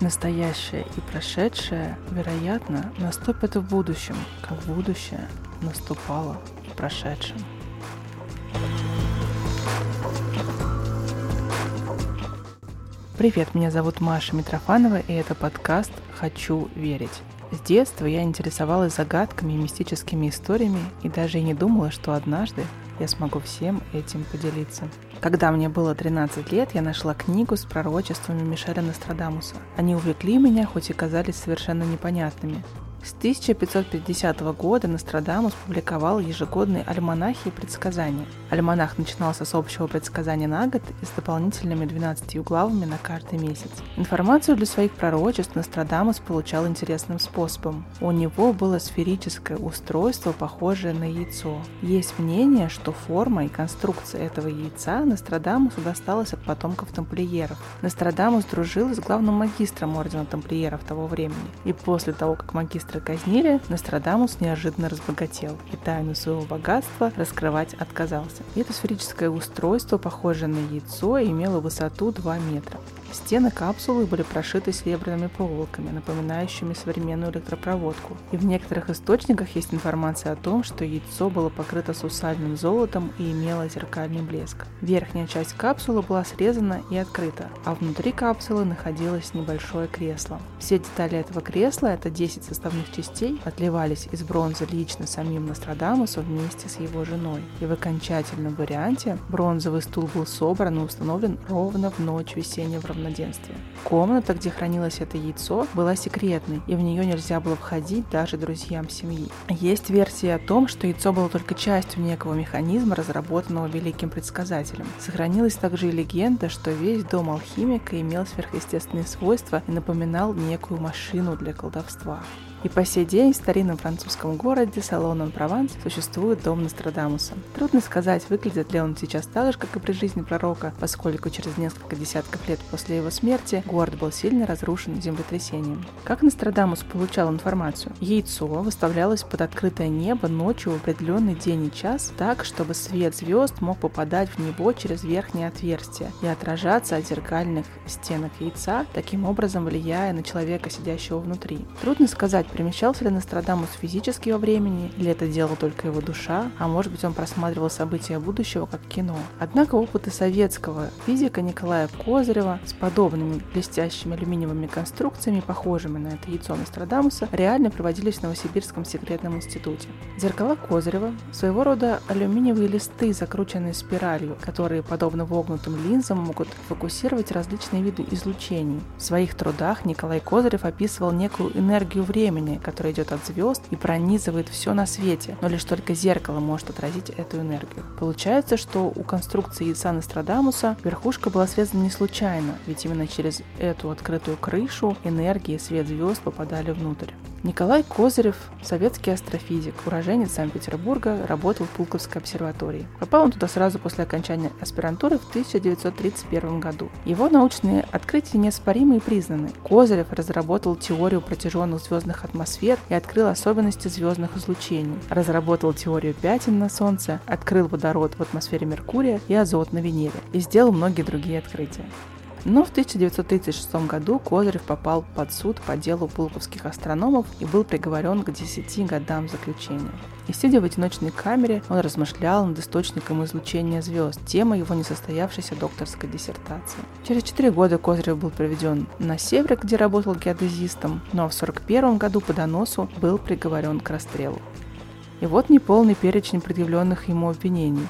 Настоящее и прошедшее, вероятно, наступит в будущем, как будущее наступало в прошедшем. Привет, меня зовут Маша Митрофанова, и это подкаст «Хочу верить». С детства я интересовалась загадками и мистическими историями, и даже и не думала, что однажды я смогу всем этим поделиться. Когда мне было 13 лет, я нашла книгу с пророчествами Мишеля Нострадамуса. Они увлекли меня, хоть и казались совершенно непонятными. С 1550 года Нострадамус публиковал ежегодные альманахи и предсказания. Альманах начинался с общего предсказания на год и с дополнительными 12 главами на каждый месяц. Информацию для своих пророчеств Нострадамус получал интересным способом. У него было сферическое устройство, похожее на яйцо. Есть мнение, что форма и конструкция этого яйца Нострадамусу досталась от потомков тамплиеров. Нострадамус дружил с главным магистром ордена тамплиеров того времени, и после того, как магистр казнили, Нострадамус неожиданно разбогател и тайну своего богатства раскрывать отказался. Это сферическое устройство, похожее на яйцо, имело высоту 2 метра. Стены капсулы были прошиты серебряными проволоками, напоминающими современную электропроводку. И в некоторых источниках есть информация о том, что яйцо было покрыто сусальным золотом и имело зеркальный блеск. Верхняя часть капсулы была срезана и открыта, а внутри капсулы находилось небольшое кресло. Все детали этого кресла, это 10 составных частей, отливались из бронзы лично самим Нострадамусу вместе с его женой. И в окончательном варианте бронзовый стул был собран и установлен ровно в ночь весеннего равноденствия. Комната, где хранилось это яйцо, была секретной, и в нее нельзя было входить даже друзьям семьи. Есть версия о том, что яйцо было только частью некого механизма, разработанного великим предсказателем. Сохранилась также и легенда, что весь дом алхимика имел сверхъестественные свойства и напоминал некую машину для колдовства. И по сей день в старинном французском городе Салон-ан-Прованс существует дом Нострадамуса. Трудно сказать, выглядит ли он сейчас так же, как и при жизни пророка, поскольку через несколько десятков лет после его смерти город был сильно разрушен землетрясением. Как Нострадамус получал информацию? Яйцо выставлялось под открытое небо ночью в определенный день и час так, чтобы свет звезд мог попадать в него через верхнее отверстие и отражаться от зеркальных стенок яйца, таким образом влияя на человека, сидящего внутри. Трудно сказать, перемещался ли Нострадамус физически во времени, или это делала только его душа, а может быть он просматривал события будущего как кино. Однако опыты советского физика Николая Козырева с подобными блестящими алюминиевыми конструкциями, похожими на это яйцо Нострадамуса, реально проводились в Новосибирском секретном институте. Зеркала Козырева – своего рода алюминиевые листы, закрученные спиралью, которые, подобно вогнутым линзам, могут фокусировать различные виды излучений. В своих трудах Николай Козырев описывал некую энергию времени, которая идет от звезд и пронизывает все на свете, но лишь только зеркало может отразить эту энергию. Получается, что у конструкции яйца Нострадамуса верхушка была срезана не случайно, ведь именно через эту открытую крышу энергия и свет звезд попадали внутрь. Николай Козырев, советский астрофизик, уроженец Санкт-Петербурга, работал в Пулковской обсерватории. Попал он туда сразу после окончания аспирантуры в 1931 году. Его научные открытия неоспоримы и признаны. Козырев разработал теорию протяженных звездных атмосфер и открыл особенности звездных излучений. Разработал теорию пятен на Солнце, открыл водород в атмосфере Меркурия и азот на Венере и сделал многие другие открытия. Но в 1936 году Козырев попал под суд по делу пулковских астрономов и был приговорен к 10 годам заключения. И сидя в одиночной камере, он размышлял над источником излучения звезд, темой его несостоявшейся докторской диссертации. Через 4 года Козырев был приведен на север, где работал геодезистом, но в 1941 году по доносу был приговорен к расстрелу. И вот неполный перечень предъявленных ему обвинений.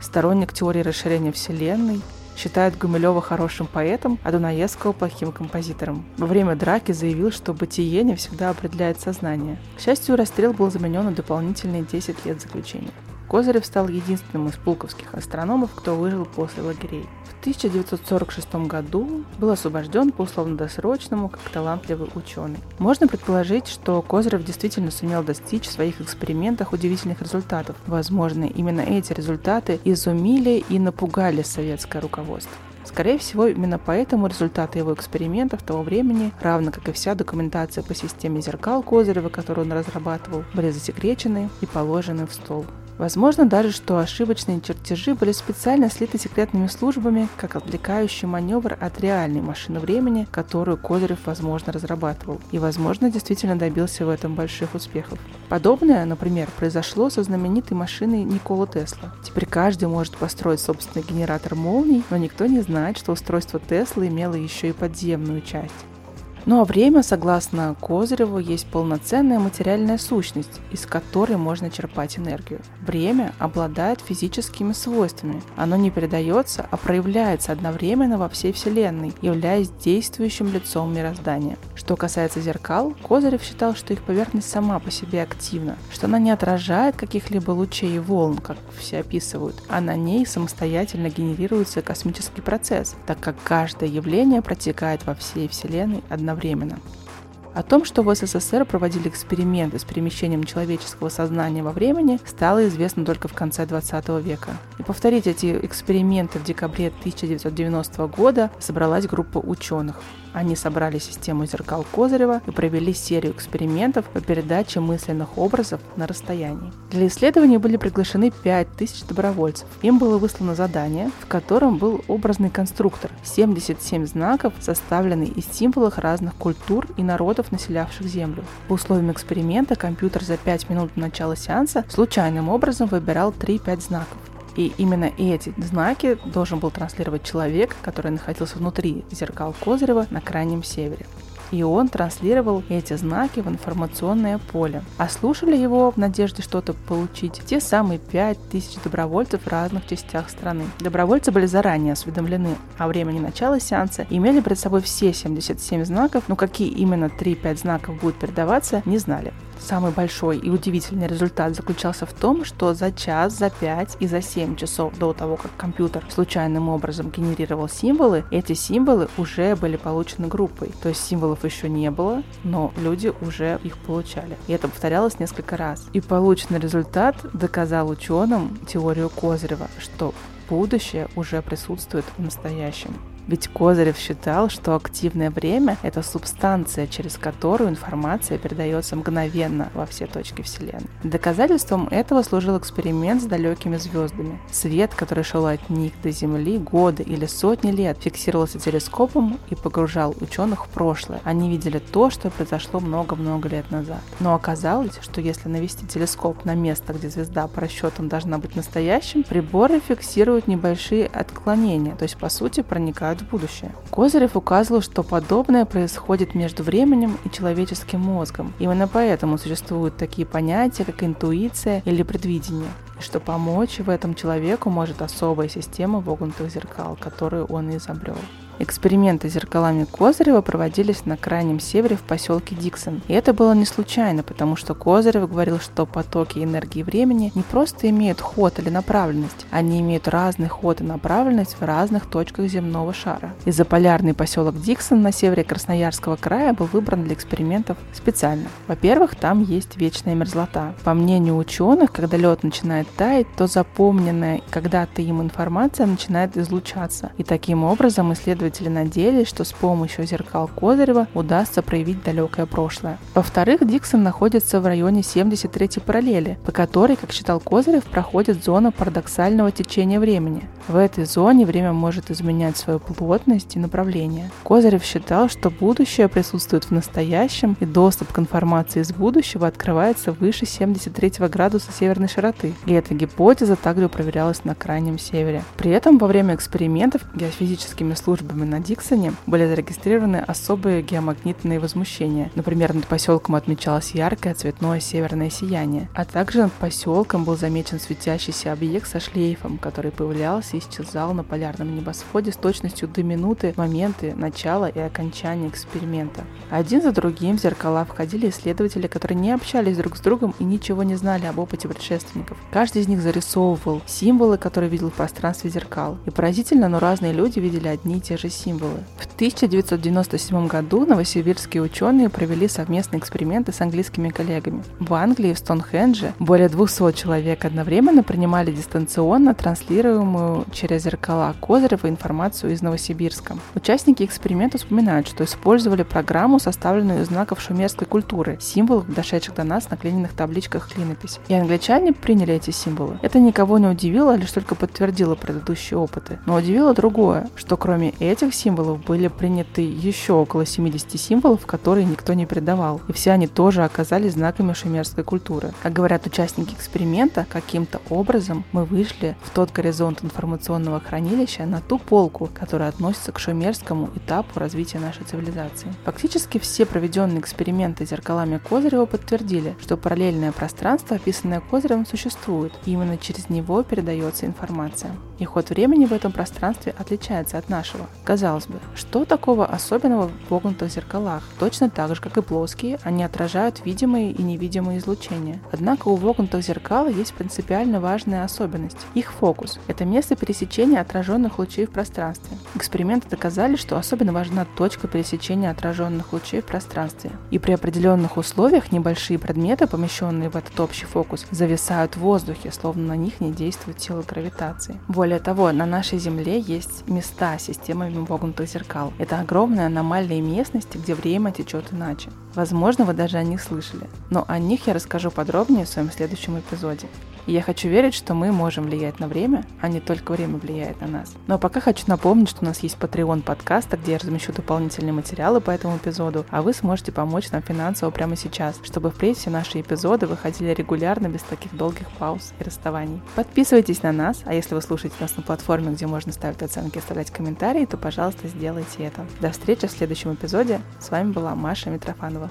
Сторонник теории расширения Вселенной, считает Гумилева хорошим поэтом, а Дунаевского плохим композитором. Во время драки заявил, что бытие не всегда определяет сознание. К счастью, расстрел был заменен на дополнительные 10 лет заключения. Козырев стал единственным из пулковских астрономов, кто выжил после лагерей. В 1946 году был освобожден по условно-досрочному как талантливый ученый. Можно предположить, что Козырев действительно сумел достичь в своих экспериментах удивительных результатов. Возможно, именно эти результаты изумили и напугали советское руководство. Скорее всего, именно поэтому результаты его экспериментов того времени, равно как и вся документация по системе зеркал Козырева, которую он разрабатывал, были засекречены и положены в стол. Возможно даже, что ошибочные чертежи были специально слиты секретными службами, как отвлекающий маневр от реальной машины времени, которую Козырев, возможно, разрабатывал, и, возможно, действительно добился в этом больших успехов. Подобное, например, произошло со знаменитой машиной Николы Тесла. Теперь каждый может построить собственный генератор молний, но никто не знает, что устройство Теслы имело еще и подземную часть. Ну а время, согласно Козыреву, есть полноценная материальная сущность, из которой можно черпать энергию. Время обладает физическими свойствами. Оно не передается, а проявляется одновременно во всей Вселенной, являясь действующим лицом мироздания. Что касается зеркал, Козырев считал, что их поверхность сама по себе активна, что она не отражает каких-либо лучей и волн, как все описывают, а на ней самостоятельно генерируется космический процесс, так как каждое явление протекает во всей Вселенной одновременно. О том, что в СССР проводили эксперименты с перемещением человеческого сознания во времени, стало известно только в конце 20 века. И повторить эти эксперименты в декабре 1990 года собралась группа ученых. Они собрали систему зеркал Козырева и провели серию экспериментов по передаче мысленных образов на расстоянии. Для исследований были приглашены 5000 добровольцев. Им было выслано задание, в котором был образный конструктор, 77 знаков, составленный из символов разных культур и народов, населявших Землю. По условиям эксперимента компьютер за 5 минут до начала сеанса случайным образом выбирал 3-5 знаков. И именно эти знаки должен был транслировать человек, который находился внутри зеркал Козырева на Крайнем Севере. И он транслировал эти знаки в информационное поле. А слушали его в надежде что-то получить те самые 5000 добровольцев в разных частях страны. Добровольцы были заранее осведомлены о времени начала сеанса, имели перед собой все 77 знаков, но какие именно 3-5 знаков будут передаваться, не знали. Самый большой и удивительный результат заключался в том, что за час, за 5 и за 7 часов до того, как компьютер случайным образом генерировал символы, эти символы уже были получены группой. То есть символов еще не было, но люди уже их получали. И это повторялось несколько раз. И полученный результат доказал ученым теорию Козырева, что будущее уже присутствует в настоящем. Ведь Козырев считал, что активное время – это субстанция, через которую информация передается мгновенно во все точки Вселенной. Доказательством этого служил эксперимент с далекими звездами. Свет, который шел от них до Земли годы или сотни лет, фиксировался телескопом и погружал ученых в прошлое. Они видели то, что произошло много-много лет назад. Но оказалось, что если навести телескоп на место, где звезда по расчетам должна быть настоящим, приборы фиксируют небольшие отклонения, то есть, по сути, проникают в будущее. Козырев указывал, что подобное происходит между временем и человеческим мозгом. Именно поэтому существуют такие понятия, как интуиция или предвидение, и что помочь в этом человеку может особая система вогнутых зеркал, которую он и изобрел. Эксперименты с зеркалами Козырева проводились на Крайнем Севере в поселке Диксон. И это было не случайно, потому что Козырев говорил, что потоки энергии времени не просто имеют ход или направленность, они имеют разный ход и направленность в разных точках земного шара. Изополярный поселок Диксон на севере Красноярского края был выбран для экспериментов специально. Во-первых, там есть вечная мерзлота. По мнению ученых, когда лед начинает таять, то запомненная когда-то им информация начинает излучаться. И таким образом Исследователи надеялись, что с помощью зеркал Козырева удастся проявить далекое прошлое. Во-вторых, Диксон находится в районе 73-й параллели, по которой, как считал Козырев, проходит зона парадоксального течения времени. В этой зоне время может изменять свою плотность и направление. Козырев считал, что будущее присутствует в настоящем, и доступ к информации из будущего открывается выше 73 градуса северной широты. И эта гипотеза также проверялась на Крайнем Севере. При этом во время экспериментов геофизическими службами на Диксоне были зарегистрированы особые геомагнитные возмущения. Например, над поселком отмечалось яркое цветное северное сияние, а также над поселком был замечен светящийся объект со шлейфом, который появлялся и исчезал на полярном небосводе с точностью до минуты, моменты начала и окончания эксперимента. Один за другим в зеркала входили исследователи, которые не общались друг с другом и ничего не знали об опыте предшественников. Каждый из них зарисовывал символы, которые видел в пространстве зеркал. И поразительно, но разные люди видели одни и те же символы. В 1997 году новосибирские ученые провели совместные эксперименты с английскими коллегами. В Англии в Стоунхендже более 200 человек одновременно принимали дистанционно транслируемую получил через зеркала Козырева информацию из Новосибирска. Участники эксперимента вспоминают, что использовали программу, составленную из знаков шумерской культуры, символов, дошедших до нас, наклеенных в табличках клинопись. И англичане приняли эти символы. Это никого не удивило, лишь только подтвердило предыдущие опыты. Но удивило другое, что кроме этих символов были приняты еще около 70 символов, которые никто не придавал. И все они тоже оказались знаками шумерской культуры. Как говорят участники эксперимента, каким-то образом мы вышли в тот горизонт информационного хранилища, на ту полку, которая относится к шумерскому этапу развития нашей цивилизации. Фактически все проведенные эксперименты с зеркалами Козырева подтвердили, что параллельное пространство, описанное Козыревым, существует, и именно через него передается информация. И ход времени в этом пространстве отличается от нашего. Казалось бы, что такого особенного в вогнутых зеркалах? Точно так же, как и плоские, они отражают видимые и невидимые излучения. Однако у вогнутых зеркал есть принципиально важная особенность – их фокус. Это место пересечения отраженных лучей в пространстве. Эксперименты доказали, что особенно важна точка пересечения отраженных лучей в пространстве. И при определенных условиях небольшие предметы, помещенные в этот общий фокус, зависают в воздухе, словно на них не действует сила гравитации. Более того, на нашей Земле есть места с системами вогнутых зеркал. Это огромные аномальные местности, где время течет иначе. Возможно, вы даже о них слышали, но о них я расскажу подробнее в своем следующем эпизоде. И я хочу верить, что мы можем влиять на время, а не только время влияет на нас. Но пока хочу напомнить, что у нас есть Patreon подкаста, где я размещу дополнительные материалы по этому эпизоду, а вы сможете помочь нам финансово прямо сейчас, чтобы впредь все наши эпизоды выходили регулярно, без таких долгих пауз и расставаний. Подписывайтесь на нас, а если вы слушаете нас на платформе, где можно ставить оценки и оставлять комментарии, то, пожалуйста, сделайте это. До встречи в следующем эпизоде. С вами была Маша Митрофанова.